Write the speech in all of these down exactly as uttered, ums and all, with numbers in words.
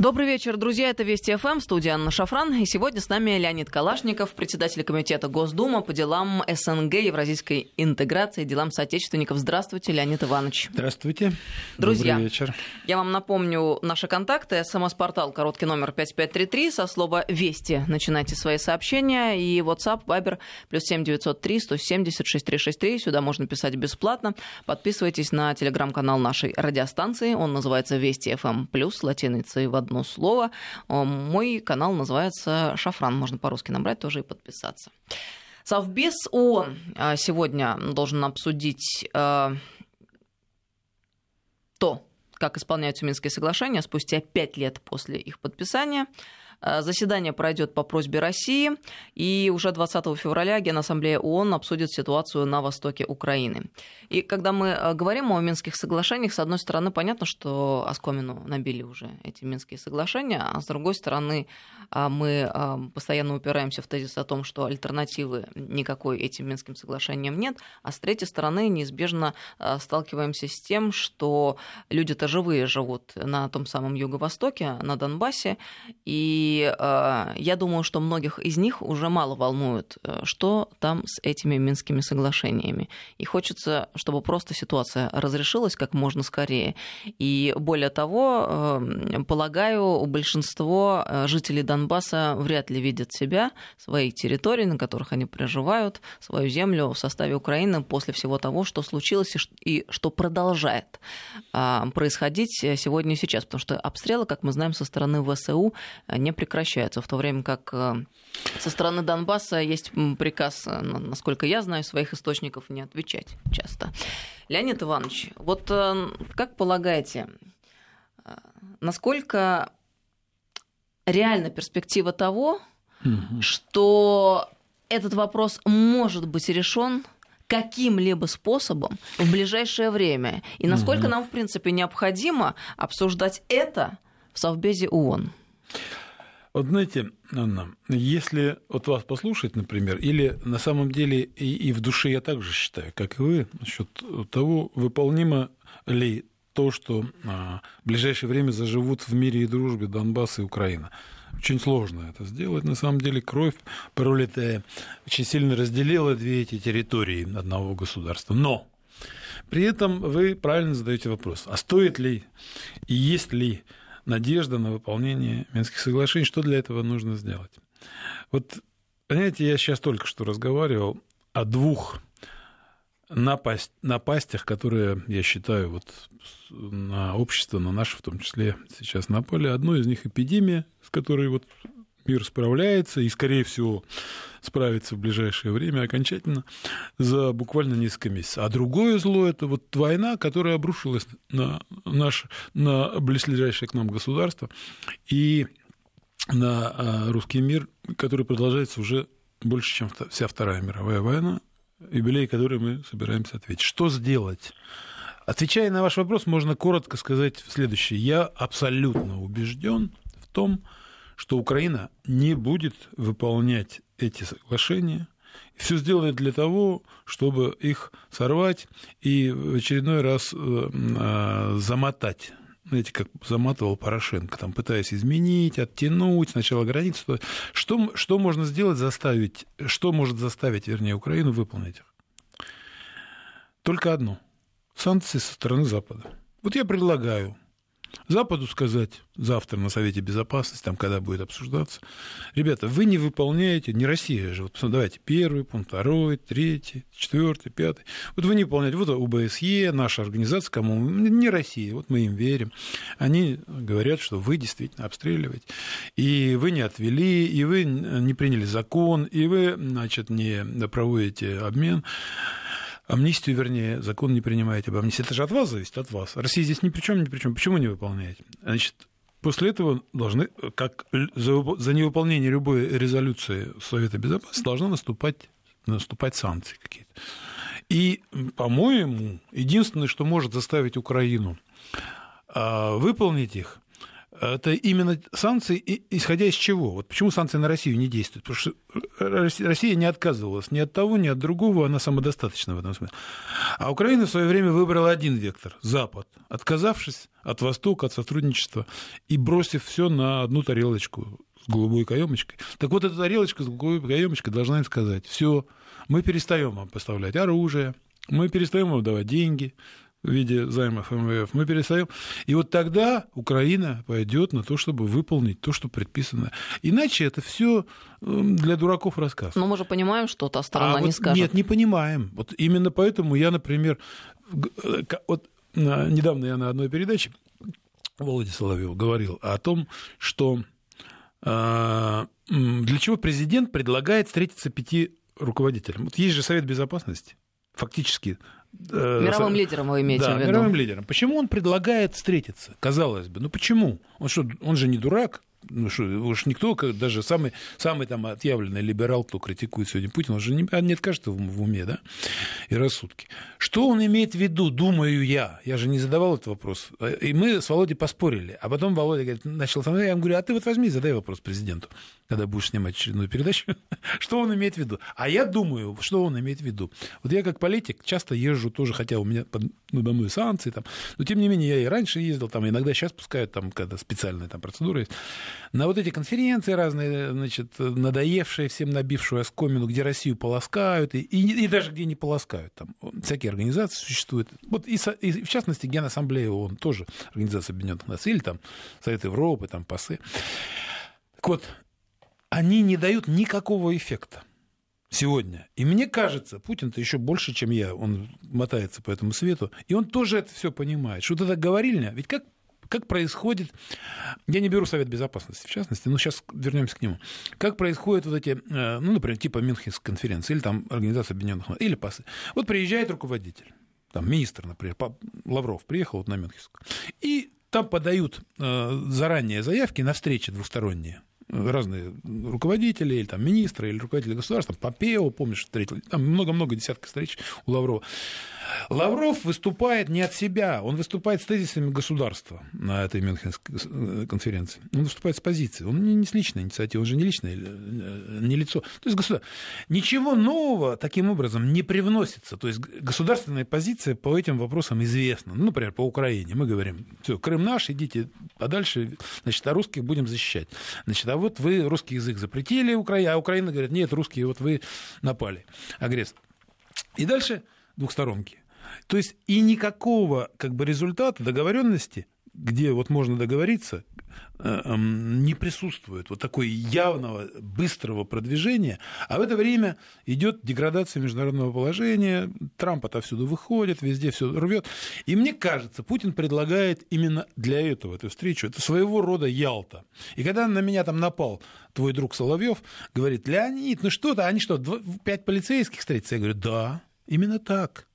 Добрый вечер, друзья. Это Вести ФМ, студия Анна Шафран. И сегодня с нами Леонид Калашников, председатель комитета Госдумы по делам СНГ, евразийской интеграции, делам соотечественников. Здравствуйте, Леонид Иванович. Здравствуйте. Друзья, добрый вечер. Я вам напомню наши контакты. СМС-портал, короткий номер пять пять три три, со слова «Вести». Начинайте свои сообщения. И WhatsApp, Viber, плюс семь девятьсот три сто семьдесят шестьдесят три шестьдесят три. Сюда можно писать бесплатно. Подписывайтесь на телеграм-канал нашей радиостанции. Он называется «Вести ФМ плюс», латиницей в одно слово. Мой канал называется «Шафран». Можно по-русски набрать тоже и подписаться. Совбез ООН сегодня должен обсудить то, как исполняются Минские соглашения спустя пять лет после их подписания. Заседание пройдет по просьбе России, и уже двадцатого февраля Генассамблея ООН обсудит ситуацию на востоке Украины. И когда мы говорим о Минских соглашениях, с одной стороны, понятно, что оскомину набили уже эти Минские соглашения, а с другой стороны, мы постоянно упираемся в тезис о том, что альтернативы никакой этим Минским соглашениям нет, а с третьей стороны, неизбежно сталкиваемся с тем, что люди-то живые живут на том самом юго-востоке, на Донбассе, и И э, я думаю, что многих из них уже мало волнует, что там с этими Минскими соглашениями. И хочется, чтобы просто ситуация разрешилась как можно скорее. И более того, э, полагаю, большинство жителей Донбасса вряд ли видят себя, свои территории, на которых они проживают, свою землю в составе Украины после всего того, что случилось и что продолжает э, происходить сегодня и сейчас. Потому что обстрелы, как мы знаем, со стороны ВСУ не прекращается, в то время как со стороны Донбасса есть приказ, насколько я знаю, своих источников не отвечать часто. Леонид Иванович, вот как полагаете, насколько реальна перспектива того, угу. что этот вопрос может быть решен каким-либо способом в ближайшее время? И насколько угу. нам, в принципе, необходимо обсуждать это в Совбезе ООН? Вот знаете, Анна, если вот вас послушать, например, или на самом деле и, и в душе я также считаю, как и вы, насчет того, выполнимо ли то, что а, в ближайшее время заживут в мире и дружбе Донбасс и Украина. Очень сложно это сделать. На самом деле кровь пролитая очень сильно разделила две эти территории одного государства. Но при этом вы правильно задаете вопрос, а стоит ли и есть ли надежда на выполнение Минских соглашений. Что для этого нужно сделать? Вот, понимаете, я сейчас только что разговаривал о двух напасть, напастях, которые, я считаю, вот, на общество, на наше в том числе, сейчас напали. Одно из них эпидемия, с которой вот мир справляется и, скорее всего, справится в ближайшее время окончательно за буквально несколько месяцев. А другое зло – это вот война, которая обрушилась на, наш, на близлежащее к нам государство и на русский мир, который продолжается уже больше, чем вся Вторая мировая война, юбилей, который мы собираемся ответить. Что сделать? Отвечая на ваш вопрос, можно коротко сказать следующее. Я абсолютно убежден в том, что Украина не будет выполнять эти соглашения, все сделает для того, чтобы их сорвать и в очередной раз замотать. Знаете, как заматывал Порошенко, там, пытаясь изменить, оттянуть сначала границу. Что, что можно сделать, заставить, что может заставить, вернее, Украину выполнить их? Только одно – санкции со стороны Запада. Вот я предлагаю Западу сказать завтра на Совете Безопасности, там, когда будет обсуждаться, ребята, вы не выполняете, не Россия же, вот давайте первый пункт, второй, третий, четвертый, пятый, вот вы не выполняете, вот ОБСЕ, наша организация, кому не Россия, вот мы им верим, они говорят, что вы действительно обстреливаете, и вы не отвели, и вы не приняли закон, и вы, значит, не проводите обмен. Амнистию, вернее, закон не принимаете об амнистии. Это же от вас зависит, от вас. Россия здесь ни при чем, ни при чем. Почему не выполняете? Значит, после этого должны, как за невыполнение любой резолюции Совета Безопасности, должны наступать, наступать санкции какие-то. И, по-моему, единственное, что может заставить Украину выполнить их, Это именно санкции, исходя из чего? Вот почему санкции на Россию не действуют? Потому что Россия не отказывалась ни от того, ни от другого, она самодостаточна в этом смысле. А Украина в свое время выбрала один вектор – Запад, отказавшись от Востока, от сотрудничества и бросив все на одну тарелочку с голубой каемочкой. Так вот, эта тарелочка с голубой каемочкой должна им сказать: все, мы перестаем вам поставлять оружие, мы перестаем вам давать деньги в виде займов эм вэ эф, мы перестаем. И вот тогда Украина пойдет на то, чтобы выполнить то, что предписано. Иначе это все для дураков рассказ. Но мы же понимаем, что та сторона а не вот скажет. Нет, не понимаем. Вот именно поэтому я, например, вот недавно я на одной передаче Володя Соловьев говорил о том, что для чего президент предлагает встретиться пяти руководителям. Вот есть же Совет Безопасности, фактически. Мировым э, лидером вы имеете да, в виду? Да, мировым лидером. Почему он предлагает встретиться? Казалось бы, ну почему? Он, что, он же не дурак. Ну что, уж никто, даже самый, самый там отъявленный либерал, кто критикует сегодня Путина, он же не, не откажется в, в уме, да, и рассудке. Что он имеет в виду, думаю я? Я же не задавал этот вопрос. И мы с Володей поспорили. А потом Володя говорит, начал со мной, я ему говорю, а ты вот возьми, задай вопрос президенту, когда будешь снимать очередную передачу, что он имеет в виду. А я думаю, что он имеет в виду. Вот я как политик часто езжу тоже, хотя у меня надо мной санкции, там, но тем не менее я и раньше ездил, там, иногда сейчас пускают, там, когда специальные там, процедуры есть. На вот эти конференции разные, значит, надоевшие, всем набившую оскомину, где Россию полоскают, и, и, и даже где не полоскают. Там всякие организации существуют. Вот и, и, в частности, Генассамблея ООН, тоже Организация Объединенных Наций, или там Совет Европы, там ПАСЕ. Так вот, они не дают никакого эффекта сегодня. И мне кажется, Путин-то еще больше, чем я, он мотается по этому свету, и он тоже это все понимает. Что-то так говорильня, ведь как Как происходит, я не беру Совет Безопасности, в частности, но сейчас вернемся к нему. Как происходят вот эти, ну, например, типа Мюнхенской конференции или там Организация Объединенных Наций, или ПАСЕ. Вот приезжает руководитель, там министр, например, Лавров приехал вот на Мюнхенскую, и там подают заранее заявки на встречи двусторонние. Разные руководители, или там министры, или руководители государства, там Попео, помнишь, встретил, там много-много десятков встреч у Лаврова. Лавров выступает не от себя, он выступает с тезисами государства на этой Мюнхенской конференции. Он выступает с позиции, он не с личной инициативы, он же не личное, не лицо. То есть государство. Ничего нового таким образом не привносится. То есть государственная позиция по этим вопросам известна. Ну, например, по Украине мы говорим, все, Крым наш, идите подальше, значит, а русских будем защищать. Значит, а вот вы русский язык запретили, Украине, а Украина говорит, нет, русские, вот вы напали, агрессор. И дальше двухсторонки. То есть и никакого как бы результата, договоренности, где вот можно договориться, не присутствует вот такой явного, быстрого продвижения, а в это время идет деградация международного положения, Трамп отовсюду выходит, везде все рвет. И мне кажется, Путин предлагает именно для этого эту встречу. Это своего рода Ялта. И когда на меня там напал твой друг Соловьев, говорит, Леонид, ну что-то, они что, пять полицейских встретятся? Я говорю, да, именно так.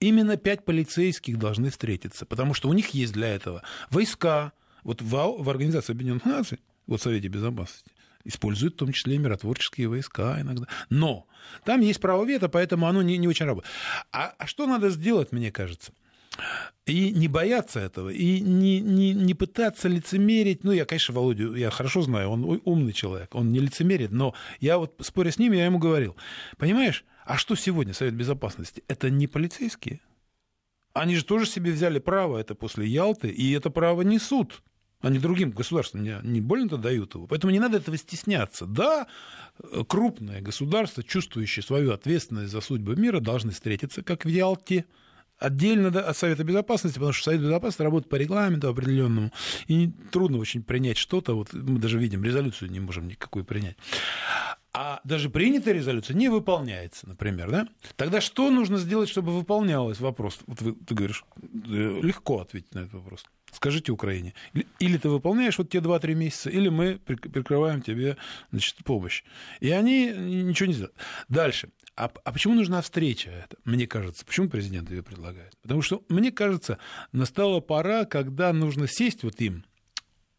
Именно пять полицейских должны встретиться, потому что у них есть для этого войска. Вот в Организации Объединенных Наций, вот в Совете Безопасности, используют в том числе и миротворческие войска иногда. Но там есть право вето, поэтому оно не, не очень работает. А, а что надо сделать, мне кажется? И не бояться этого, и не, не, не пытаться лицемерить. Ну, я, конечно, Володю, я хорошо знаю, он умный человек, он не лицемерит, но я вот, споря с ним, я ему говорил. Понимаешь, а что сегодня Совет Безопасности? Это не полицейские? Они же тоже себе взяли право, это после Ялты, и это право несут. Они другим государствам не больно-то дают его. Поэтому не надо этого стесняться. Да, крупное государство, чувствующее свою ответственность за судьбу мира, должны встретиться, как в Ялте, отдельно от Совета Безопасности, потому что Совет Безопасности работает по регламенту определенному, и трудно очень принять что-то. Вот мы даже видим, резолюцию не можем никакую принять. А даже принятая резолюция не выполняется, например, да? Тогда что нужно сделать, чтобы выполнялось вопрос? Вот вы, ты говоришь, легко ответить на этот вопрос. Скажите Украине. Или ты выполняешь вот те два-три месяца, или мы прикрываем тебе, значит, помощь. И они ничего не сделают. Дальше. А, а почему нужна встреча эта, мне кажется? Почему президент ее предлагает? Потому что, мне кажется, настала пора, когда нужно сесть вот им,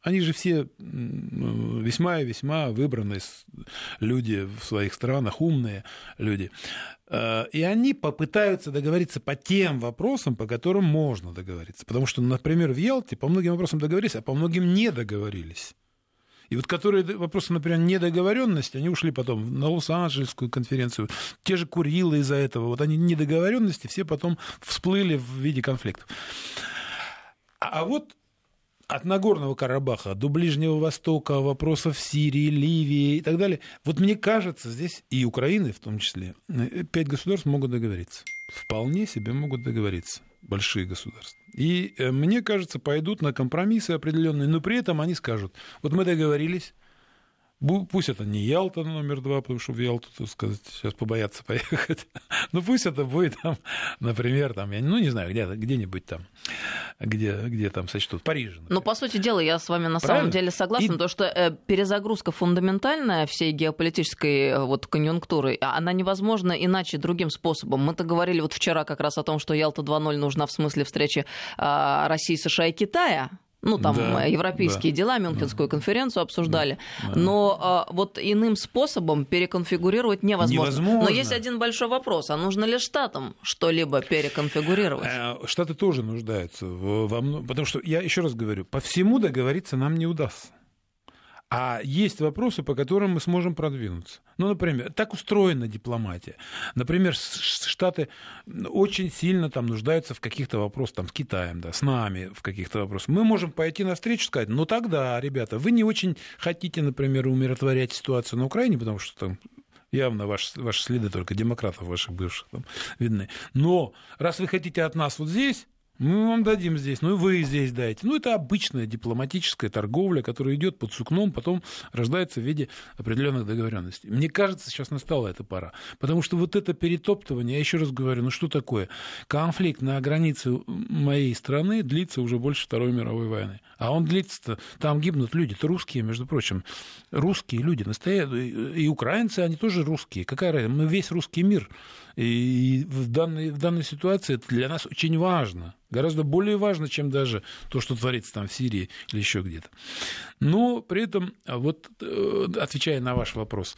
Они же все весьма и весьма выбранные люди в своих странах, умные люди. И они попытаются договориться по тем вопросам, по которым можно договориться. Потому что, например, в Ялте по многим вопросам договорились, а по многим не договорились. И вот которые вопросы, например, недоговоренности, они ушли потом на Лос-Анджелесскую конференцию. Те же Курилы из-за этого. Вот они недоговоренности все потом всплыли в виде конфликтов. А вот от Нагорного Карабаха до Ближнего Востока, вопросов Сирии, Ливии и так далее. Вот мне кажется, здесь и Украины в том числе, пять государств могут договориться. Вполне себе могут договориться. Большие государства. И, мне кажется, пойдут на компромиссы определенные, но при этом они скажут, вот мы договорились, пусть это не Ялта номер два, потому что в Ялту, так сказать, сейчас побоятся поехать, но пусть это будет там, например, там, я, ну, не знаю, где, где-нибудь там, где, где там сочтут, в Париже. Например. Ну, по сути дела, я с вами на Правильно? самом деле согласна, и... потому что э, перезагрузка фундаментальная всей геополитической э, вот, конъюнктуры, она невозможна иначе другим способом. Мы-то говорили вот вчера как раз о том, что Ялта два ноль нужна в смысле встречи э, России, США и Китая. Ну, там, да, европейские да, дела, Мюнхенскую да, конференцию обсуждали. Да, да. Но а, вот иным способом переконфигурировать невозможно. невозможно. Но есть один большой вопрос. А нужно ли Штатам что-либо переконфигурировать? Штаты тоже нуждаются. Во мно... Потому что, я еще раз говорю, по всему договориться нам не удастся. А есть вопросы, по которым мы сможем продвинуться. Ну, например, так устроена дипломатия. Например, Штаты очень сильно там нуждаются в каких-то вопросах там, с Китаем, да, с нами в каких-то вопросах. Мы можем пойти навстречу и сказать, ну тогда, ребята, вы не очень хотите, например, умиротворять ситуацию на Украине, потому что там явно ваши, ваши следы только демократов ваших бывших там видны. Но раз вы хотите от нас вот здесь... Мы вам дадим здесь, ну и вы здесь дайте. Ну, это обычная дипломатическая торговля, которая идет под сукном, потом рождается в виде определенных договоренностей. Мне кажется, сейчас настала эта пора. Потому что вот это перетоптывание, я еще раз говорю, ну что такое? Конфликт на границе моей страны длится уже больше Второй мировой войны. А он длится-то, там гибнут люди, это русские, между прочим. Русские люди настоящие, и украинцы, они тоже русские. Какая разница? Мы весь русский мир. И в данной, в данной ситуации это для нас очень важно. Гораздо более важно, чем даже то, что творится там в Сирии или еще где-то. Но при этом, вот, отвечая на ваш вопрос,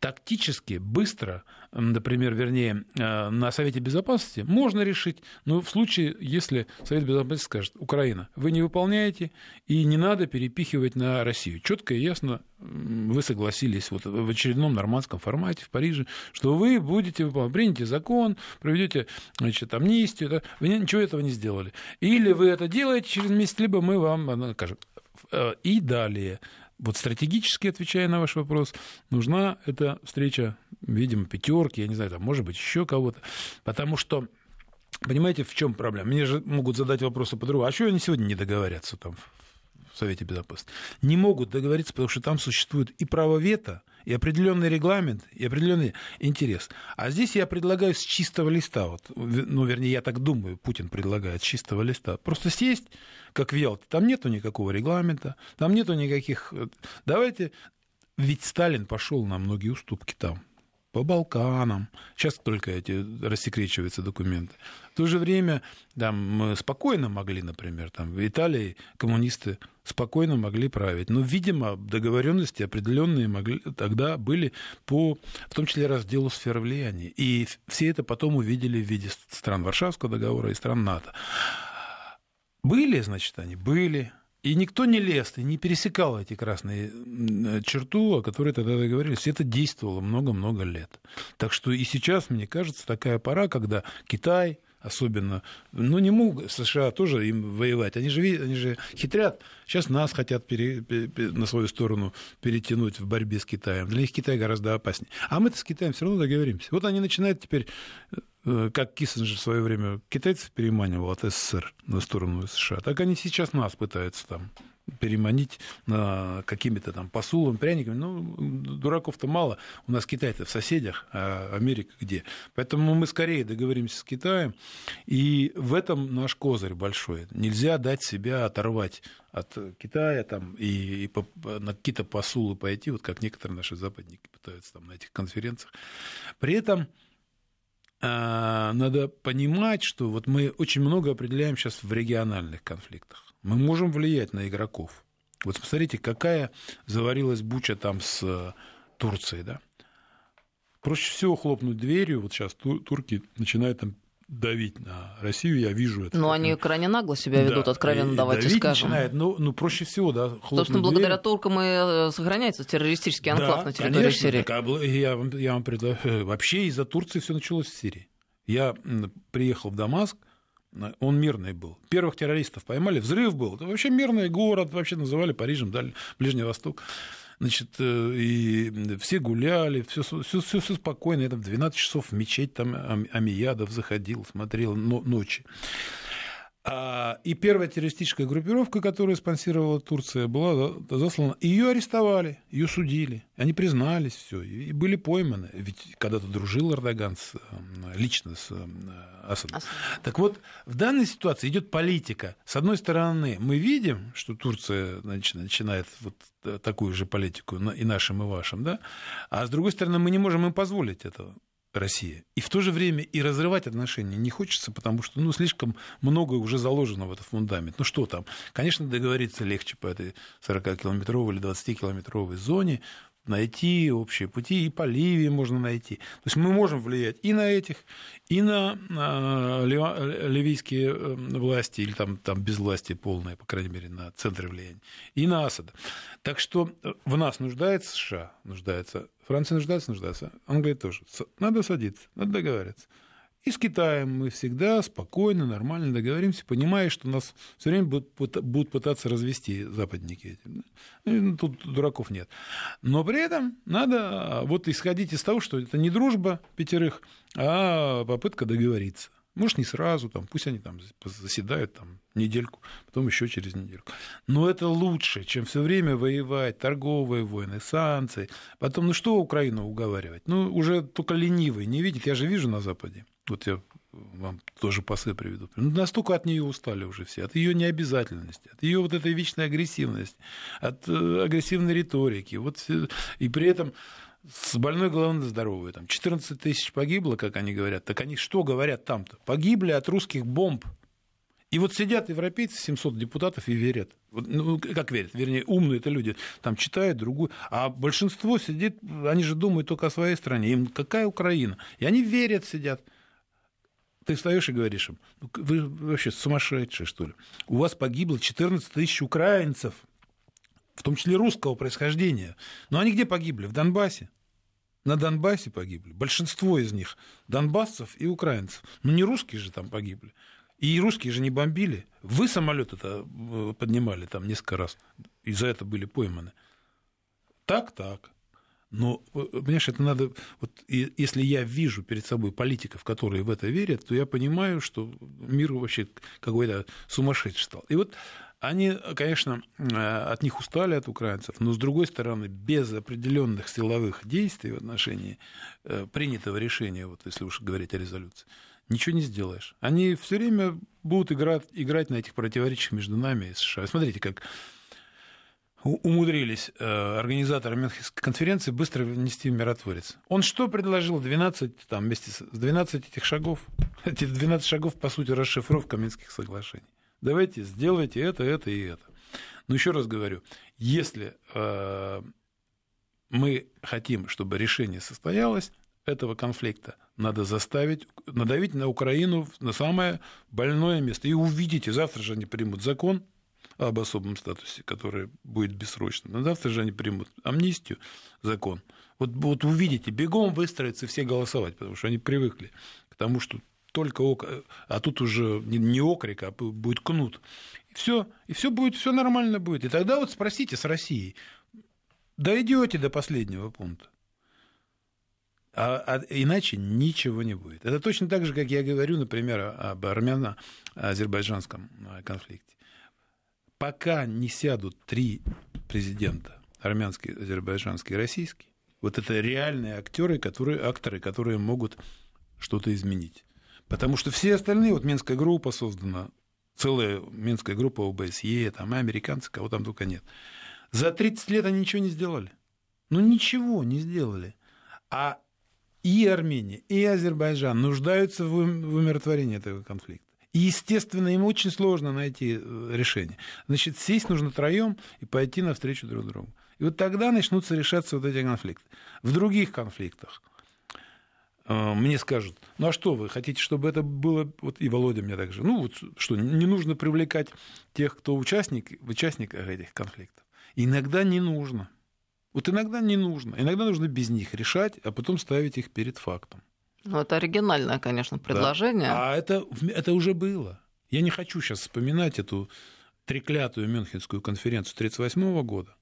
тактически, быстро, например, вернее, на Совете Безопасности можно решить, но в случае, если Совет Безопасности скажет, Украина, вы не выполняете, и не надо перепихивать на Россию. Четко и ясно вы согласились вот в очередном нормандском формате в Париже, что вы будете выполнять, примете закон, проведете значит, амнистию, да? Вы ничего этого не сделали. Или вы это делаете через месяц, либо мы вам скажем. И далее. Вот стратегически, отвечая на ваш вопрос, нужна эта встреча, видимо, пятерки, я не знаю, там, может быть, еще кого-то. Потому что, понимаете, в чем проблема? Мне же могут задать вопросы по-другому. А что они сегодня не договорятся там в Совете Безопасности? Не могут договориться, потому что там существует и право вето, и определенный регламент, и определенный интерес. А здесь я предлагаю с чистого листа, вот, ну, вернее, я так думаю, Путин предлагает с чистого листа, просто сесть, как в Ялте, там нету никакого регламента, там нету никаких... Давайте... Ведь Сталин пошел на многие уступки там, по Балканам, сейчас только эти рассекречиваются документы. В то же время там, мы спокойно могли, например, там, в Италии коммунисты спокойно могли править. Но, видимо, договоренности определенные могли, тогда были по, в том числе, разделу сфер влияния. И все это потом увидели в виде стран Варшавского договора и стран НАТО. Были, значит, они были. И никто не лез, и не пересекал эти красные черту, о которой тогда договорились. Это действовало много-много лет. Так что и сейчас, мне кажется, такая пора, когда Китай, особенно, ну не могут США тоже им воевать. Они же, они же хитрят. Сейчас нас хотят пере, пере, пере, на свою сторону перетянуть в борьбе с Китаем. Для них Китай гораздо опаснее. А мы-то с Китаем все равно договоримся. Вот они начинают теперь... Как Киссинджер в свое время китайцев переманивал от СССР на сторону США, так они сейчас нас пытаются там переманить какими-то там посулом, пряниками. Ну, дураков-то мало. У нас Китай-то в соседях, а Америка где? Поэтому мы скорее договоримся с Китаем. И в этом наш козырь большой. Нельзя дать себя оторвать от Китая там, и, и по, на какие-то посулы пойти, вот как некоторые наши западники пытаются там, на этих конференциях. При этом... Надо понимать, что вот мы очень много определяем сейчас в региональных конфликтах. Мы можем влиять на игроков. Вот посмотрите, какая заварилась буча там с Турцией, да? Проще всего хлопнуть дверью. Вот сейчас турки начинают там давить на Россию, я вижу это. Ну, они крайне нагло себя ведут, да, откровенно, давайте скажем. Начинают, ну, ну, проще всего, да, хлопнуть Потому что дверью. Благодаря туркам и сохраняется террористический анклав, да, на территории, конечно, Сирии. Так, я, я вам предлагаю. Вообще из-за Турции все началось в Сирии. Я приехал в Дамаск, он мирный был. Первых террористов поймали, взрыв был. Это вообще мирный город, вообще называли Парижем, дали Ближний Восток. Значит, и все гуляли, все, все, все, все спокойно. Я там в двенадцать часов в мечеть там Амиядов заходил, смотрел ночи. И первая террористическая группировка, которую спонсировала Турция, была заслана. Ее арестовали, ее судили. Они признались, все, и были пойманы. Ведь когда-то дружил Эрдоган с, лично с Асадом. Асад. Так вот, в данной ситуации идет политика. С одной стороны, мы видим, что Турция, значит, начинает вот такую же политику и нашим, и вашим, да? А с другой стороны, мы не можем им позволить этого. Россия. И в то же время и разрывать отношения не хочется, потому что, ну, слишком многое уже заложено в этот фундамент. Ну, что там? Конечно, договориться легче по этой сорокакилометровой или двадцатикилометровой зоне, найти общие пути, и по Ливии можно найти. То есть мы можем влиять и на этих, и на ливийские власти, или там, там безвластие полное, по крайней мере, на центры влияния, и на Асада. Так что в нас нуждается США, нуждается Франция, нуждается, нуждается, Англия тоже. Надо садиться, надо договариваться. И с Китаем мы всегда спокойно, нормально договоримся, понимая, что нас все время будут пытаться развести западники. Тут дураков нет. Но при этом надо вот исходить из того, что это не дружба пятерых, а попытка договориться. Может, не сразу, там, пусть они там заседают там, недельку, потом еще через недельку. Но это лучше, чем все время воевать, торговые войны, санкции. Потом, ну что Украину уговаривать? Ну, уже только ленивый не видит. Я же вижу на Западе. Вот я вам тоже ПАСЕ приведу. Ну, настолько от нее устали уже все, от ее необязательности, от ее вот этой вечной агрессивности, от агрессивной риторики. Вот, и при этом с больной головы на здоровую. Там четырнадцать тысяч погибло, как они говорят. Так они что говорят там-то? Погибли от русских бомб. И вот сидят европейцы, семьсот депутатов, и верят. Ну, как верят? Вернее, умные это люди. Там читают другую. А большинство сидит, они же думают только о своей стране. Им какая Украина? И они верят, сидят. Ты встаешь и говоришь им: вы вообще сумасшедшие, что ли? У вас погибло четырнадцать тысяч украинцев, в том числе русского происхождения. Но они где погибли? В Донбассе. На Донбассе погибли. Большинство из них донбассцев и украинцев. Но не русские же там погибли. И русские же не бомбили. Вы самолеты-то поднимали там несколько раз. И за это были пойманы. Так, так. Но, понимаешь, это надо... Вот, и, если я вижу перед собой политиков, которые в это верят, то я понимаю, что мир вообще какой-то сумасшедший стал. И вот они, конечно, от них устали, от украинцев, но, с другой стороны, без определенных силовых действий в отношении принятого решения, вот, если уж говорить о резолюции, ничего не сделаешь. Они все время будут играть, играть на этих противоречиях между нами и США. Смотрите, как... умудрились организаторы Мюнхенской конференции быстро внести миротворец. Он что предложил? двенадцать, там, вместе с двенадцать этих шагов. Эти двенадцать шагов, по сути, расшифровка Минских соглашений. Давайте сделайте это, это и это. Но еще раз говорю, если э, мы хотим, чтобы решение состоялось этого конфликта, надо заставить, надавить на Украину на самое больное место. И увидите, завтра же они примут закон об особом статусе, который будет бессрочным. Но завтра же они примут амнистию, закон. Вот, вот увидите, бегом выстроятся все голосовать, потому что они привыкли к тому, что только окрик, а тут уже не окрик, а будет кнут. И все, и все будет, все нормально будет. И тогда вот спросите с Россией, дойдете до последнего пункта. А, а иначе ничего не будет. Это точно так же, как я говорю, например, об армяно-азербайджанском конфликте. Пока не сядут три президента, армянский, азербайджанский и российский, вот это реальные актеры, которые, акторы, которые могут что-то изменить. Потому что все остальные, вот Минская группа создана, целая Минская группа ОБСЕ, там, американцы, кого там только нет. За тридцать лет они ничего не сделали. Ну, ничего не сделали. А и Армения, и Азербайджан нуждаются в умиротворении этого конфликта. И, естественно, им очень сложно найти решение. Значит, сесть нужно троем и пойти навстречу друг другу. И вот тогда начнутся решаться вот эти конфликты. В других конфликтах мне скажут, ну а что вы хотите, чтобы это было... Вот и Володя мне также. Ну вот что, не нужно привлекать тех, кто участник, участник этих конфликтов. Иногда не нужно. Вот иногда не нужно. Иногда нужно без них решать, а потом ставить их перед фактом. Ну, это оригинальное, конечно, предложение. Да. А это, это уже было. Я не хочу сейчас вспоминать эту треклятую Мюнхенскую конференцию тысяча девятьсот тридцать восьмого года.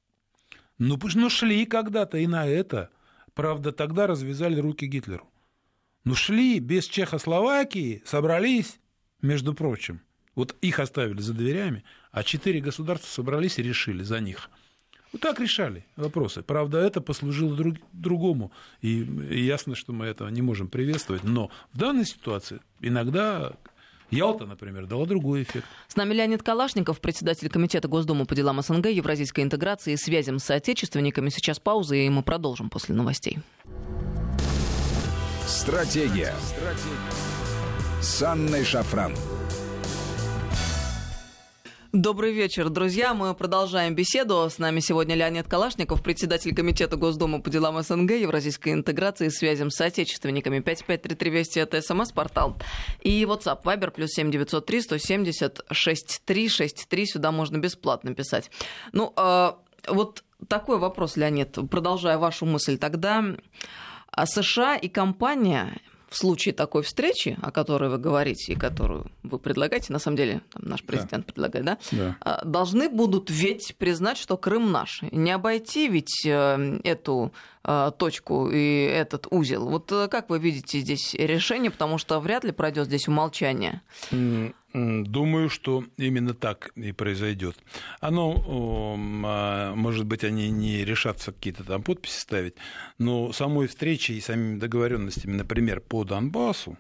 Ну, ну шли когда-то и на это. Правда, тогда развязали руки Гитлеру. Ну, шли без Чехословакии, собрались, между прочим. Вот их оставили за дверями, а четыре государства собрались и решили за них. Вот так решали вопросы. Правда, это послужило друг, другому. И, и ясно, что мы этого не можем приветствовать. Но в данной ситуации иногда... Ялта, например, дала другой эффект. С нами Леонид Калашников, председатель Комитета Госдумы по делам СНГ, евразийской интеграции и связям с соотечественниками. Сейчас пауза, и мы продолжим после новостей. Стратегия. Стратегия. С Анной Шафран. Добрый вечер, друзья. Мы продолжаем беседу. С нами сегодня Леонид Калашников, председатель Комитета Госдумы по делам СНГ, евразийской интеграции и связям с соотечественниками. пять пять три три два ноль ноль это СМС-портал. И WhatsApp, Viber, плюс семь девятьсот три сто семьдесят шестьдесят три шестьдесят три. Сюда можно бесплатно писать. Ну, э, вот такой вопрос, Леонид, продолжая вашу мысль. Тогда США и компания... В случае такой встречи, о которой вы говорите и которую вы предлагаете, на самом деле там, наш президент да. предлагает, да? да, должны будут ведь признать, что Крым наш. Не обойти ведь эту точку и этот узел. Вот как вы видите здесь решение, потому что вряд ли пройдет здесь умолчание? Думаю, что именно так и произойдет. Оно, может быть, они не решатся какие-то там подписи ставить, но самой встречи и самими договоренностями, например, по Донбассу,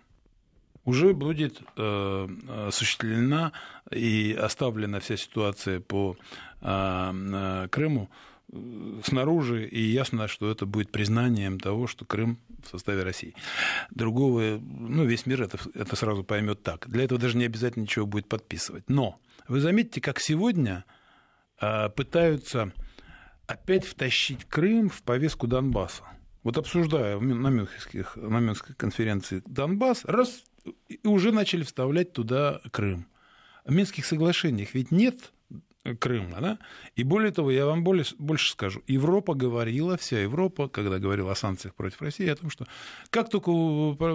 уже будет э, осуществлена и оставлена вся ситуация по э, Крыму снаружи, и ясно, что это будет признанием того, что Крым в составе России. Другого, ну, весь мир это, это сразу поймет так. Для этого даже не обязательно ничего будет подписывать. Но вы заметите, как сегодня э, пытаются опять втащить Крым в повестку Донбасса. Вот обсуждая на Мюнхенских, на Мюнхенской конференции Донбасс, раз, и уже начали вставлять туда Крым. В Минских соглашениях ведь нет Крыма, да? И более того, я вам более, больше скажу. Европа говорила, вся Европа, когда говорила о санкциях против России, о том, что как только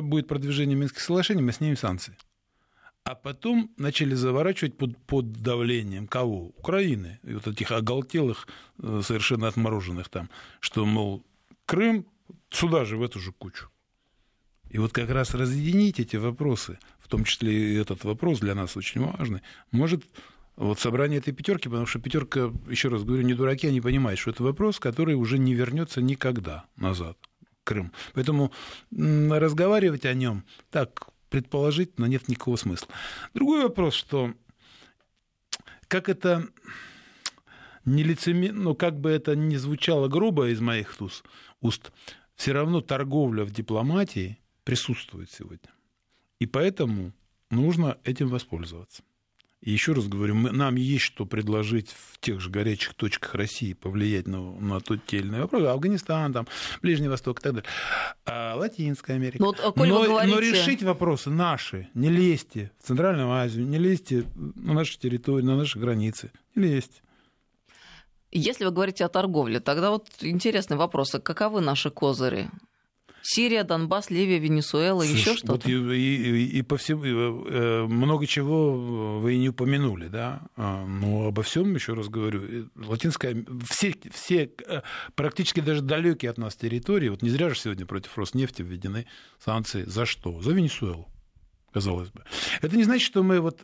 будет продвижение Минских соглашений, мы снимем санкции. А потом начали заворачивать под, под давлением кого? Украины. И вот этих оголтелых, совершенно отмороженных там, что, мол, Крым сюда же, в эту же кучу. И вот как раз разъединить эти вопросы, в том числе и этот вопрос для нас очень важный, может... Вот собрание этой пятерки, потому что пятерка, еще раз говорю, не дураки, они понимают, что это вопрос, который уже не вернется никогда назад, Крым. Поэтому разговаривать о нем так предположительно нет никакого смысла. Другой вопрос, что как это не лицемерно, но как бы это ни звучало грубо из моих уст, все равно торговля в дипломатии присутствует сегодня. И поэтому нужно этим воспользоваться. И еще раз говорю, мы, нам есть что предложить в тех же горячих точках России, повлиять на, на тот или иной вопрос. Афганистан, там, Ближний Восток и так далее. А, Латинская Америка. Ну, вот, но, говорите... но решить вопросы наши. Не лезьте в Центральную Азию, не лезьте на наши территории, на наши границы. Не лезьте. Если вы говорите о торговле, тогда вот интересный вопрос. А каковы наши козыри? Сирия, Донбасс, Ливия, Венесуэла, Слушай, еще что-то. Вот и, и, и по всему и, много чего вы и не упомянули, да. Но обо всем, еще раз говорю, Латинская, все, все практически даже далекие от нас территории, вот не зря же сегодня против Роснефти введены санкции. За что? За Венесуэлу, казалось бы. Это не значит, что мы, вот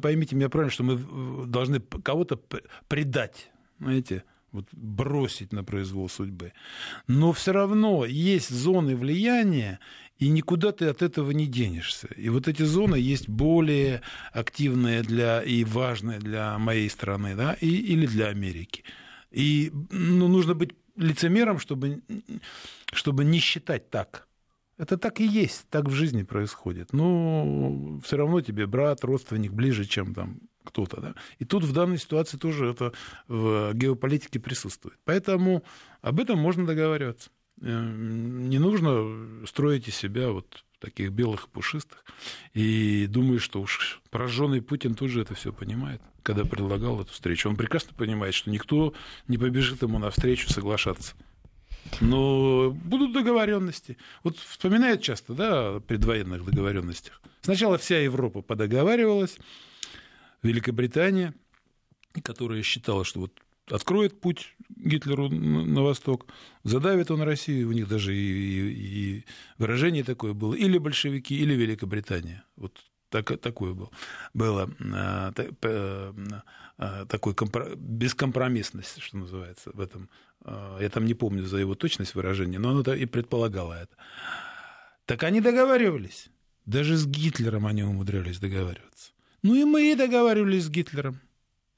поймите меня правильно, что мы должны кого-то предать, знаете, вот бросить на произвол судьбы. Но все равно есть зоны влияния, и никуда ты от этого не денешься. И вот эти зоны есть более активные для, и важные для моей страны, да, и, или для Америки. И ну, нужно быть лицемером, чтобы, чтобы не считать так. Это так и есть, так в жизни происходит. Но все равно тебе брат, родственник ближе, чем там кто-то. Да? И тут в данной ситуации тоже это в геополитике присутствует. Поэтому об этом можно договариваться. Не нужно строить из себя вот таких белых и пушистых. И думаю, что уж пораженный Путин тут же это все понимает, когда предлагал эту встречу. Он прекрасно понимает, что никто не побежит ему навстречу соглашаться. Но будут договоренности. Вот вспоминают часто, да, о предвоенных договоренностях. Сначала вся Европа подоговаривалась, Великобритания, которая считала, что вот откроет путь Гитлеру на восток, задавит он Россию, у них даже и, и выражение такое было, или большевики, или Великобритания. Вот так, такое было, было а, та, а, такой компро, бескомпромиссность, что называется, в этом. Я там не помню за его точность выражения, но оно и предполагало это. Так они договаривались. Даже с Гитлером они умудрялись договариваться. Ну и мы договаривались с Гитлером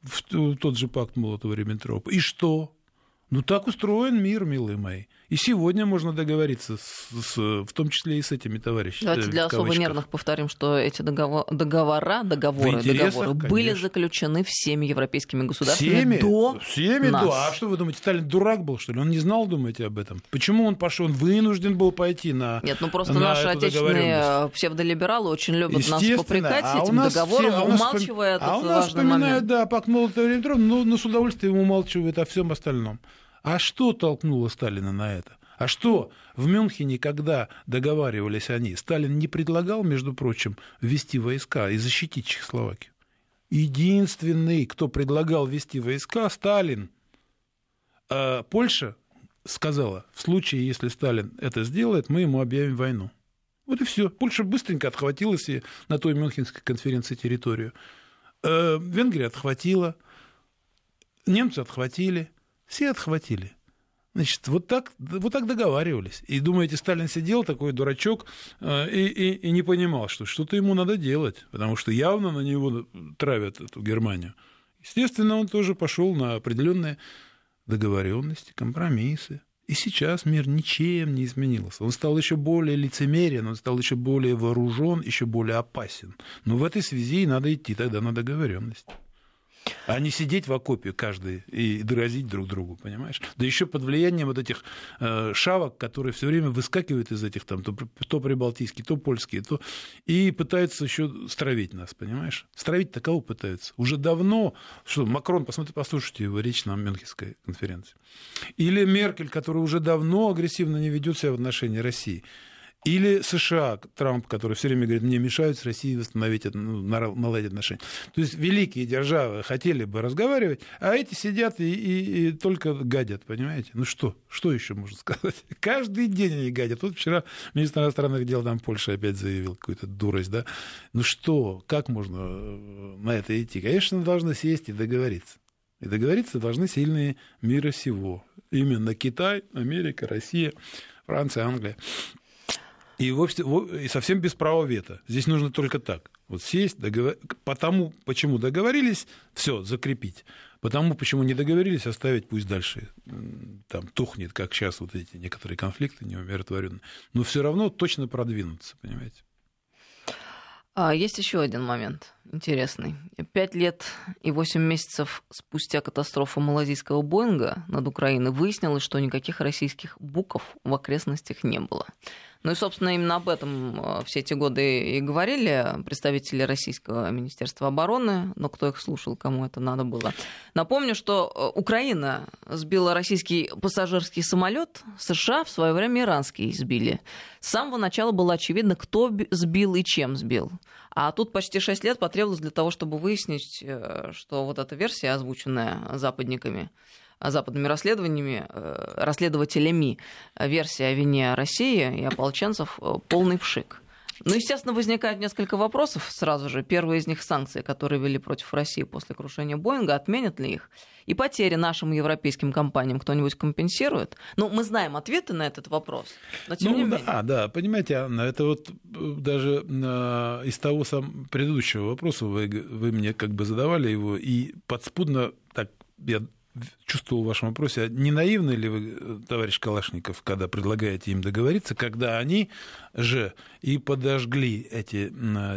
в тот же пакт Молотова-Риббентропа. И что? Ну так устроен мир, милые мои. И сегодня можно договориться, с, с, в том числе и с этими товарищами. Давайте для особо нервных повторим, что эти договор, договора, договоры, договоры были заключены всеми европейскими государствами всеми, до всеми нас. До. А что вы думаете, Сталин дурак был, что ли? Он не знал, думаете, об этом? Почему он пошел? Он вынужден был пойти на Нет, ну просто на наши отечественные псевдолибералы очень любят нас попрекать а этим договором, все, а умалчивая а этот важный момент. Да, пакт Молотова-Риббентропа, но, но с удовольствием умалчивают о всем остальном. А что толкнуло Сталина на это? А что в Мюнхене, когда договаривались они, Сталин не предлагал, между прочим, ввести войска и защитить Чехословакию? Единственный, кто предлагал ввести войска, Сталин. А Польша сказала, в случае, если Сталин это сделает, мы ему объявим войну. Вот и все. Польша быстренько отхватила себе на той Мюнхенской конференции территорию. А Венгрия отхватила, немцы отхватили. Все отхватили. Значит, вот так, вот так договаривались. И думаете, Сталин сидел такой дурачок и, и, и не понимал, что что-то ему надо делать, потому что явно на него травят эту Германию. Естественно, он тоже пошел на определенные договоренности, компромиссы. И сейчас мир ничем не изменился. Он стал еще более лицемерен, он стал еще более вооружен, еще более опасен. Но в этой связи и надо идти тогда на договоренность. А не сидеть в окопе каждый и грозить друг другу, понимаешь? Да еще под влиянием вот этих э, шавок, которые все время выскакивают из этих там, то, то прибалтийские, то польские, то... и пытаются еще стравить нас, понимаешь? Стравить-то кого пытаются? Уже давно... Что, Макрон, посмотрите, послушайте его речь на Мюнхенской конференции. Или Меркель, которая уже давно агрессивно не ведет себя в отношении России. Или США, Трамп, который все время говорит, мне мешают с Россией восстановить, ну, наладить отношения. То есть великие державы хотели бы разговаривать, а эти сидят и, и, и только гадят, понимаете? Ну что, что еще можно сказать? Каждый день они гадят. Вот вчера министр иностранных дел там Польши опять заявил какую-то дурость, да? Ну что, как можно на это идти? Конечно, должны сесть и договориться. И договориться должны сильные мира всего. Именно Китай, Америка, Россия, Франция, Англия. И, вовсе, и совсем без права вето. Здесь нужно только так. Вот сесть, договор... потому, почему договорились, все, закрепить. Потому, почему не договорились, оставить, пусть дальше там тухнет, как сейчас вот эти некоторые конфликты неумиротворенные. Но все равно точно продвинуться, понимаете? Есть еще один момент интересный. Пять лет и восемь месяцев спустя катастрофы малазийского Боинга над Украиной выяснилось, что никаких российских буков в окрестностях не было. Ну и, собственно, именно об этом все эти годы и говорили представители российского Министерства обороны, но кто их слушал, кому это надо было. Напомню, что Украина сбила российский пассажирский самолет, США в свое время иранский сбили. С самого начала было очевидно, кто сбил и чем сбил. А тут почти шесть лет потребовалось для того, чтобы выяснить, что вот эта версия, озвученная западниками, западными расследованиями, расследователями, версия о вине России и ополченцев полный вшик. Ну, естественно, возникает несколько вопросов сразу же. Первый из них — санкции, которые ввели против России после крушения Боинга. Отменят ли их? И потери нашим европейским компаниям кто-нибудь компенсирует? Ну, мы знаем ответы на этот вопрос, но тем ну, не да, менее. А, да, понимаете, Анна, это вот даже из того сам предыдущего вопроса вы, вы мне как бы задавали его, и подспудно так я чувствовал в вашем вопросе, не наивны ли вы, товарищ Калашников, когда предлагаете им договориться, когда они же и подожгли эти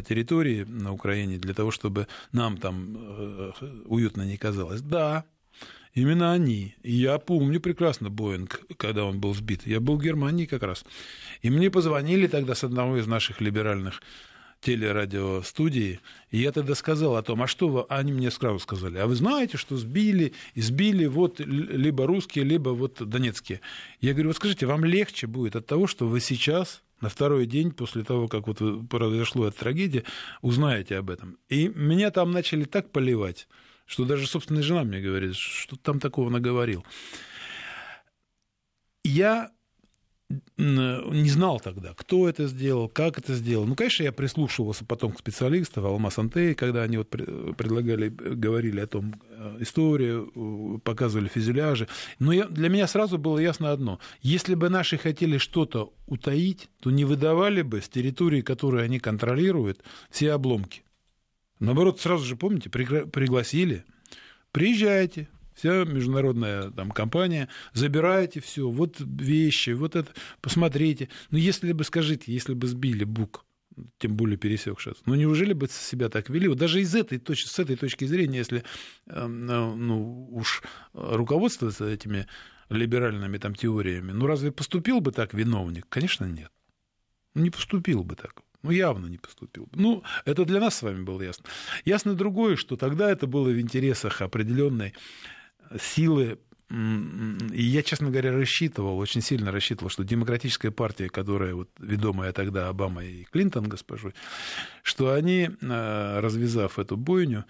территории на Украине для того, чтобы нам там уютно не казалось? Да. Именно они. Я помню прекрасно Боинг, когда он был сбит. Я был в Германии как раз. И мне позвонили тогда с одного из наших либеральных телерадиостудий. И я тогда сказал о том, а что вы... Они мне сразу сказали, а вы знаете, что сбили, сбили вот либо русские, либо вот донецкие. Я говорю, вот скажите, вам легче будет от того, что вы сейчас... На второй день после того, как вот произошла эта трагедия, узнаете об этом. И меня там начали так поливать, что даже собственная жена мне говорит, что там такого наговорил. Я не знал тогда, кто это сделал, как это сделал. Ну, конечно, я прислушивался потом к специалистам, Алмаз Антей, когда они вот предлагали, говорили о том, историю, показывали фюзеляжи. Но я, для меня сразу было ясно одно. Если бы наши хотели что-то утаить, то не выдавали бы с территории, которую они контролируют, все обломки. Наоборот, сразу же, помните, пригласили, приезжайте. Вся международная там, компания, забирайте все, вот вещи, вот это, посмотрите. Но если бы, скажите, если бы сбили Бук, тем более пересекший, ну неужели бы себя так вели? Вот даже из этой, с этой точки зрения, если ну, уж руководствоваться этими либеральными там, теориями, ну разве поступил бы так виновник? Конечно, нет. Не поступил бы так. Ну, явно не поступил. Ну, это для нас с вами было ясно. Ясно другое, что тогда это было в интересах определенной силы, и я, честно говоря, рассчитывал, очень сильно рассчитывал, что демократическая партия, которая вот, ведомая тогда Обама и Клинтон, госпожой, что они, развязав эту бойню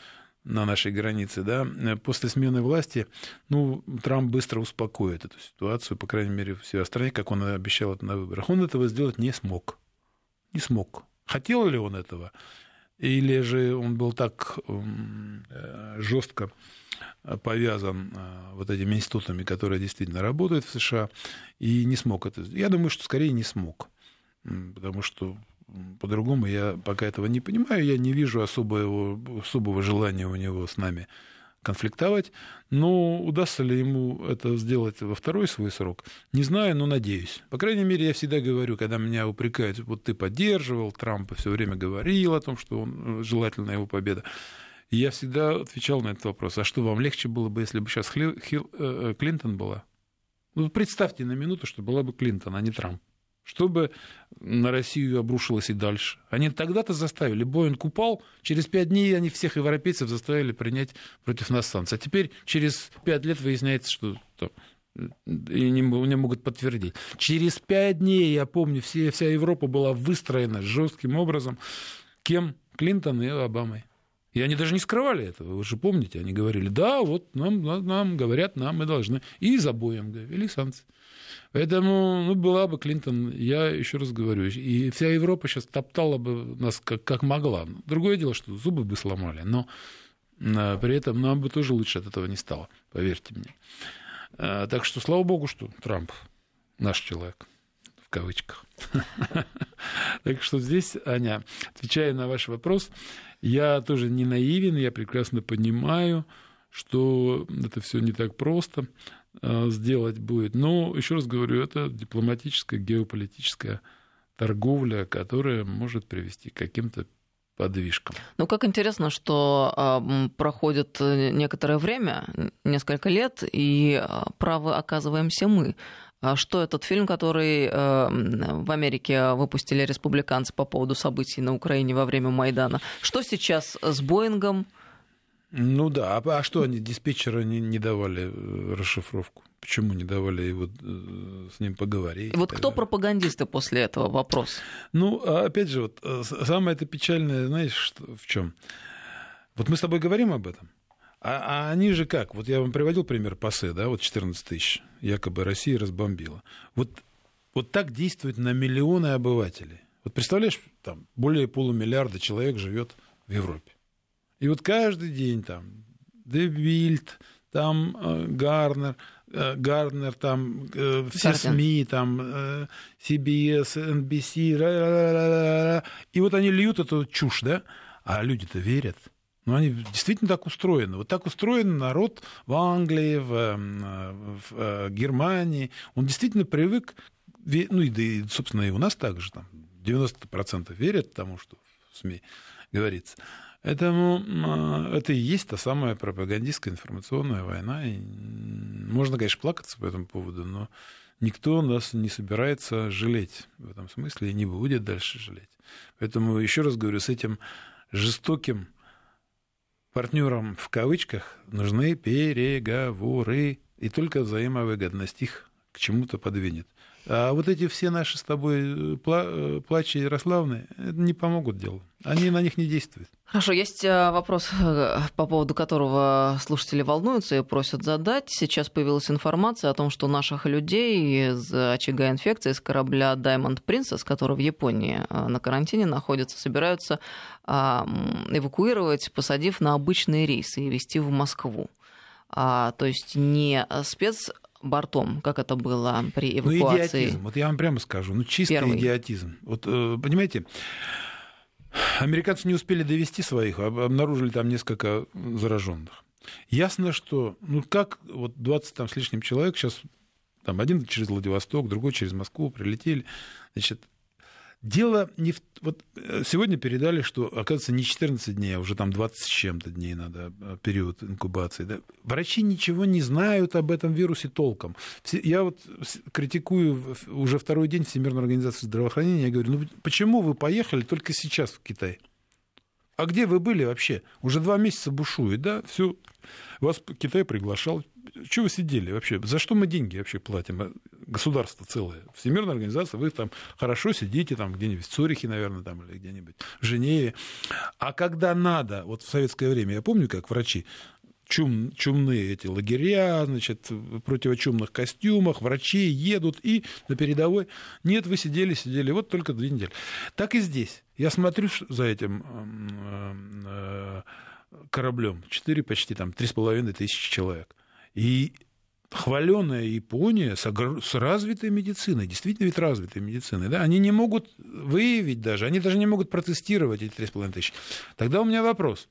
на нашей границе, да, после смены власти, ну, Трамп быстро успокоит эту ситуацию, по крайней мере, в всей стране, как он обещал это на выборах. Он этого сделать не смог. Не смог. Хотел ли он этого? Или же он был так жестко повязан вот этими институтами, которые действительно работают в США, и не смог это сделать? Я думаю, что скорее не смог. Потому что по-другому я пока этого не понимаю. Я не вижу особого, особого желания у него с нами конфликтовать. Но удастся ли ему это сделать во второй свой срок, не знаю, но надеюсь. По крайней мере, я всегда говорю, когда меня упрекают, вот ты поддерживал Трампа, все время говорил о том, что он, желательна его победа. И я всегда отвечал на этот вопрос. А что, вам легче было бы, если бы сейчас Хил, Хил, э, Клинтон была? Ну, представьте на минуту, что была бы Клинтон, а не Трамп. Чтобы на Россию обрушилось и дальше. Они тогда-то заставили. Боинг упал. Через пять дней они всех европейцев заставили принять против нас санкции. А теперь через пять лет выясняется, что... И не могут подтвердить. Через пять дней, я помню, все, вся Европа была выстроена жестким образом. Кем? Клинтон и Обамой. И они даже не скрывали этого. Вы же помните, они говорили, да, вот нам, нам говорят, нам мы должны. И за боем ввели санкции. Поэтому ну, была бы Клинтон, я еще раз говорю, и вся Европа сейчас топтала бы нас как, как могла. Другое дело, что зубы бы сломали, но при этом нам бы тоже лучше от этого не стало, поверьте мне. Так что, слава богу, что Трамп наш человек, в кавычках. Так что здесь, Аня, отвечая на ваш вопрос, я тоже не наивен, я прекрасно понимаю, что это все не так просто сделать будет. Но, еще раз говорю, это дипломатическая, геополитическая торговля, которая может привести к каким-то подвижкам. Ну, как интересно, что э, проходит некоторое время, несколько лет, и правы оказываемся мы. Что этот фильм, который в Америке выпустили республиканцы по поводу событий на Украине во время Майдана? Что сейчас с Боингом? Ну да, а что они, диспетчеры не, не давали расшифровку? Почему не давали его, с ним поговорить? И вот кто пропагандисты после этого? Вопрос. Ну, опять же, вот самое-то печальное, знаешь, что, в чем? Вот мы с тобой говорим об этом. А, а они же как? Вот я вам приводил пример ПАСЕ, да, вот четырнадцать тысяч, якобы Россия разбомбила. Вот, вот так действует на миллионы обывателей. Вот представляешь, там более полумиллиарда человек живет в Европе. И вот каждый день там Де Вильт, там э, Гарнер, э, Гарнер, там э, все СМИ, там э, си би эс, эн би си, ра-ра-ра-ра-ра. И вот они льют эту чушь, да? А люди-то верят. Но они действительно так устроены. Вот так устроен народ в Англии, в, в Германии. Он действительно привык, ну и, собственно, и у нас также там девяносто процентов верят тому, что в СМИ говорится. Поэтому это и есть та самая пропагандистская информационная война. И можно, конечно, плакаться по этому поводу, но никто нас не собирается жалеть в этом смысле и не будет дальше жалеть. Поэтому, еще раз говорю, с этим жестоким партнерам в кавычках нужны переговоры, и только взаимовыгодность их к чему-то подвинет. А вот эти все наши с тобой пла- плачи Ярославны не помогут делу. Они на них не действуют. Хорошо, есть вопрос, по поводу которого слушатели волнуются и просят задать. Сейчас появилась информация о том, что наших людей из очага инфекции, из корабля Diamond Princess, который в Японии на карантине находится, собираются эвакуировать, посадив на обычные рейсы и везти в Москву. То есть не спец... бортом, как это было при эвакуации. Ну, идиотизм. Вот я вам прямо скажу, ну, чистый Первый. идиотизм. Вот, понимаете, американцы не успели довести своих, обнаружили там несколько зараженных. Ясно, что, ну, как вот двадцать там с лишним человек сейчас, там, один через Владивосток, другой через Москву прилетели, значит, дело не в... Вот сегодня передали, что, оказывается, не четырнадцать дней, а уже там двадцать с чем-то дней надо, период инкубации. Да? Врачи ничего не знают об этом вирусе толком. Я вот критикую уже второй день Всемирную организацию здравоохранения. Я говорю, ну почему вы поехали только сейчас в Китай? А где вы были вообще? Уже два месяца бушует, да? Все. Вас Китай приглашал. Чего вы сидели вообще? За что мы деньги вообще платим? Государство целое. Всемирная организация, вы там хорошо сидите, там где-нибудь в Цюрихе, наверное, там, или где-нибудь в Женеве. А когда надо, вот в советское время, я помню, как врачи, чум, чумные эти лагеря, значит, в противочумных костюмах, врачи едут и на передовой. Нет, вы сидели, сидели, вот только две недели. Так и здесь. Я смотрю за этим кораблем. Четыре почти, там, три с половиной тысячи человек. И хваленая Япония с, огр... с развитой медициной, действительно ведь развитой медициной, да, они не могут выявить даже, они даже не могут протестировать эти три с половиной тысячи. Тогда у меня вопрос.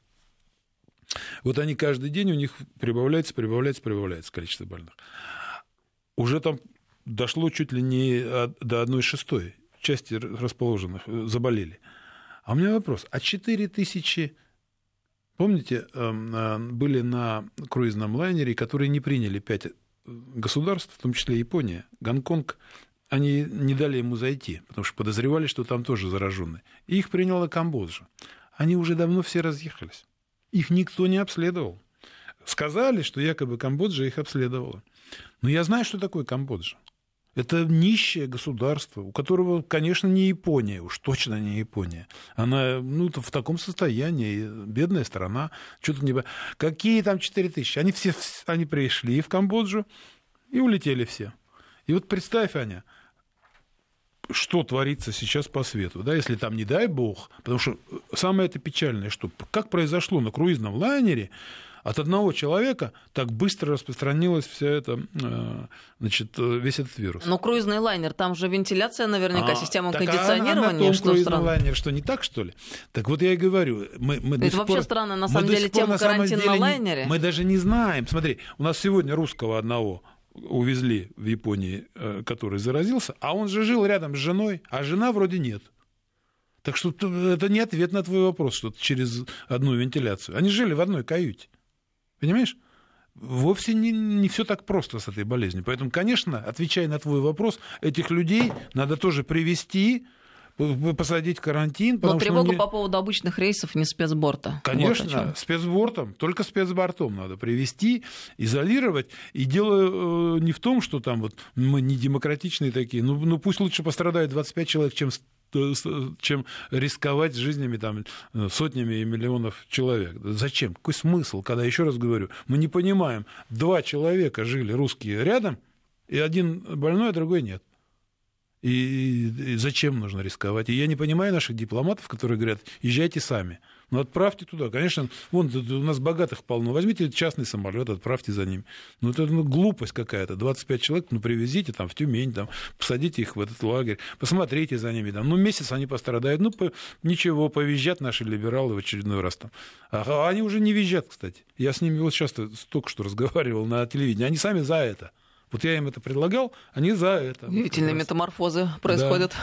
Вот они каждый день, у них прибавляется, прибавляется, прибавляется количество больных. Уже там дошло чуть ли не до одной шестой части расположенных заболели. А у меня вопрос. А четыре тысячи... Помните, были на круизном лайнере, которые не приняли пять государств, в том числе Япония, Гонконг, они не дали ему зайти, потому что подозревали, что там тоже зараженные. И их приняла Камбоджа. Они уже давно все разъехались. Их никто не обследовал. Сказали, что якобы Камбоджа их обследовала. Но я знаю, что такое Камбоджа. Это нищее государство, у которого, конечно, не Япония, уж точно не Япония. Она, ну, в таком состоянии, бедная страна. Что-то не... Какие там четыре тысячи? Они все они пришли в Камбоджу и улетели все. И вот представь, Аня, что творится сейчас по свету, да, если там, не дай бог, потому что самое это печальное, что как произошло на круизном лайнере, от одного человека так быстро распространилась вся эта, значит, весь этот вирус. Но круизный лайнер, там же вентиляция наверняка, а, система кондиционирования. А на том что круизный стран... лайнер, что не так, что ли? Так вот я и говорю. Мы, мы это вообще пор... странно, на самом деле, тема на карантин деле, на лайнере. Не, мы даже не знаем. Смотри, у нас сегодня русского одного увезли в Японии, который заразился, а он же жил рядом с женой, а жена вроде нет. Так что это не ответ на твой вопрос, что через одну вентиляцию. Они жили в одной каюте. Понимаешь? Вовсе не, не все так просто с этой болезнью. Поэтому, конечно, отвечая на твой вопрос, этих людей надо тоже привести, посадить в карантин. Но тревогу не... по поводу обычных рейсов, не спецборта. Конечно, вот спецбортом, только спецбортом надо привести, изолировать. И дело не в том, что там вот мы не демократичные такие, ну, ну пусть лучше пострадают двадцать пять человек, чем... чем рисковать жизнями там, сотнями и миллионов человек. Зачем? Какой смысл, когда, еще раз говорю, мы не понимаем, два человека жили русские рядом, и один больной, а другой нет. И, и зачем нужно рисковать? И я не понимаю наших дипломатов, которые говорят, езжайте сами. Ну, отправьте туда. Конечно, вон, у нас богатых полно. Возьмите частный самолет, отправьте за ним. Ну, это ну, глупость какая-то. двадцать пять человек, ну, привезите там в Тюмень, там, посадите их в этот лагерь, посмотрите за ними. Там. Ну, месяц они пострадают. Ну, по... ничего, повизжат наши либералы в очередной раз там. А они уже не визжат, кстати. Я с ними вот сейчас только что разговаривал на телевидении. Они сами за это. Вот я им это предлагал, они за это. Удивительные метаморфозы происходят. Да.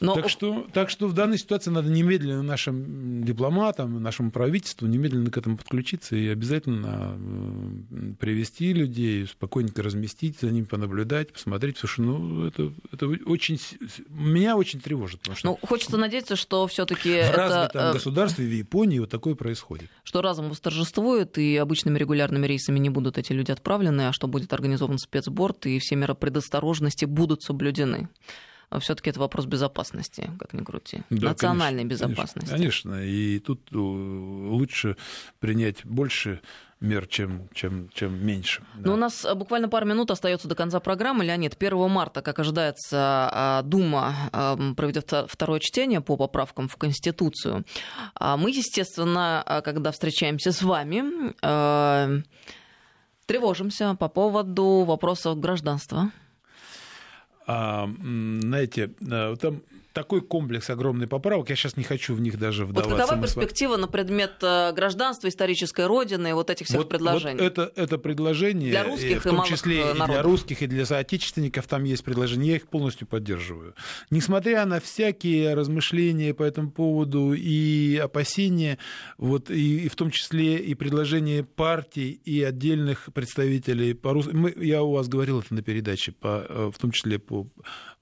Но... Так, что, так что в данной ситуации надо немедленно нашим дипломатам, нашему правительству немедленно к этому подключиться и обязательно привести людей, спокойненько разместить, за ними понаблюдать, посмотреть. Слушай, ну это, это очень... Меня очень тревожит. Потому что... Ну, хочется надеяться, что все-таки... В это... развитом государстве, в Японии вот такое происходит. Что разум восторжествует, и обычными регулярными рейсами не будут эти люди отправлены, а что будет организован спецборд, и все меры предосторожности будут соблюдены. Все-таки это вопрос безопасности, как ни крути. Да, национальной конечно, безопасности. Конечно, конечно. И тут лучше принять больше мер, чем, чем, чем меньше. Да. Но у нас буквально пару минут остается до конца программы. Леонид, первого марта, как ожидается, Дума проведет второе чтение по поправкам в Конституцию. Мы, естественно, когда встречаемся с вами, тревожимся по поводу вопросов гражданства. А, знаете, там такой комплекс огромных поправок, я сейчас не хочу в них даже вдаваться. Вот какова перспектива на предмет гражданства, исторической родины и вот этих всех вот, предложений? Вот это, это предложение, для русских, в том и числе и для русских, и для соотечественников, там есть предложения, я их полностью поддерживаю. Несмотря на всякие размышления по этому поводу и опасения, вот, и, и в том числе и предложения партий и отдельных представителей, по рус... Мы, я у вас говорил это на передаче, по, в том числе по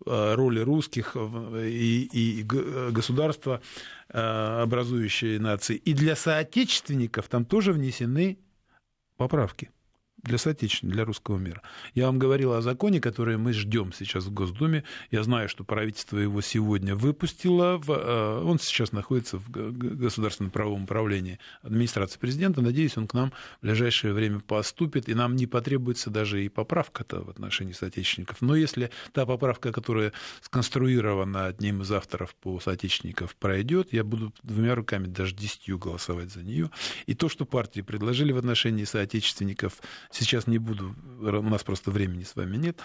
роли русских и И, и государства, образующие нации. И для соотечественников там тоже внесены поправки. Для соотечественников, для русского мира. Я вам говорил о законе, который мы ждем сейчас в Госдуме. Я знаю, что правительство его сегодня выпустило. В... Он сейчас находится в государственном правовом управлении администрации президента. Надеюсь, он к нам в ближайшее время поступит. И нам не потребуется даже и поправка-то в отношении соотечественников. Но если та поправка, которая сконструирована одним из авторов по соотечественников, пройдет, я буду двумя руками, даже десятью голосовать за нее. И то, что партии предложили в отношении соотечественников... Сейчас не буду, у нас просто времени с вами нет.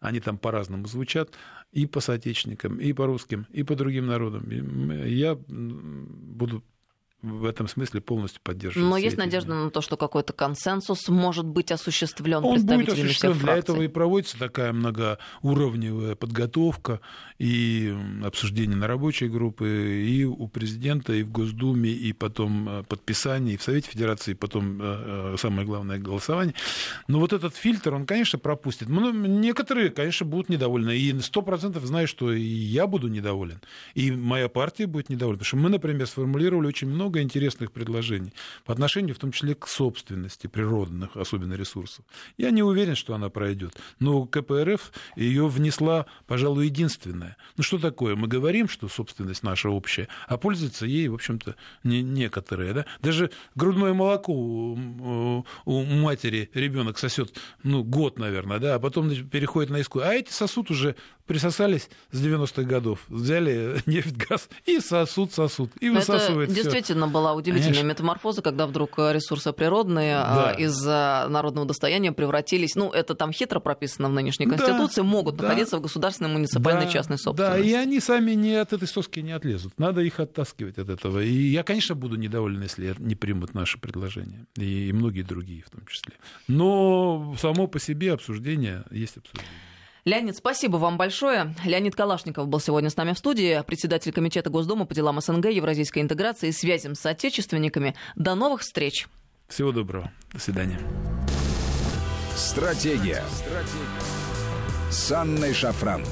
Они там по-разному звучат и по соотечественникам, и по русским, и по другим народам. Я буду в этом смысле полностью поддерживать. Но есть надежда на то, что какой-то консенсус может быть осуществлен представителями всех фракций. Он будет осуществлен. Для этого и проводится такая многоуровневая подготовка и обсуждение на рабочей группе и у президента, и в Госдуме, и потом подписание, и в Совете Федерации, и потом самое главное голосование. Но вот этот фильтр, он, конечно, пропустит. Некоторые, конечно, будут недовольны. И сто процентов знаю, что и я буду недоволен, и моя партия будет недовольна. Потому что мы, например, сформулировали очень много интересных предложений по отношению, в том числе, к собственности природных, особенно ресурсов. Я не уверен, что она пройдет, но КПРФ ее внесла, пожалуй, единственная. Ну что такое? Мы говорим, что собственность наша общая, а пользуются ей, в общем-то, не некоторые. Да? Даже грудное молоко у, у матери ребенок сосет, ну, год, наверное, да, а потом переходит на искусство. А эти сосуд уже присосались с девяностых годов, взяли нефть, газ и сосут, сосут, и высасывают все. Действительно была удивительная Конечно. метаморфоза, когда вдруг ресурсы природные да. из народного достояния превратились, ну, это там хитро прописано в нынешней Конституции, да, могут да, находиться в государственной, муниципальной, да, частной собственности. Да, и они сами не от этой соски не отлезут. Надо их оттаскивать от этого. И я, конечно, буду недоволен, если не примут наши предложения. И многие другие в том числе. Но само по себе обсуждение есть обсуждение. Леонид, спасибо вам большое. Леонид Калашников был сегодня с нами в студии, председатель Комитета Госдумы по делам СНГ, евразийской интеграции и связям с соотечественниками. До новых встреч. Всего доброго. До свидания. Стратегия. Стратегия. С Анной Шафран.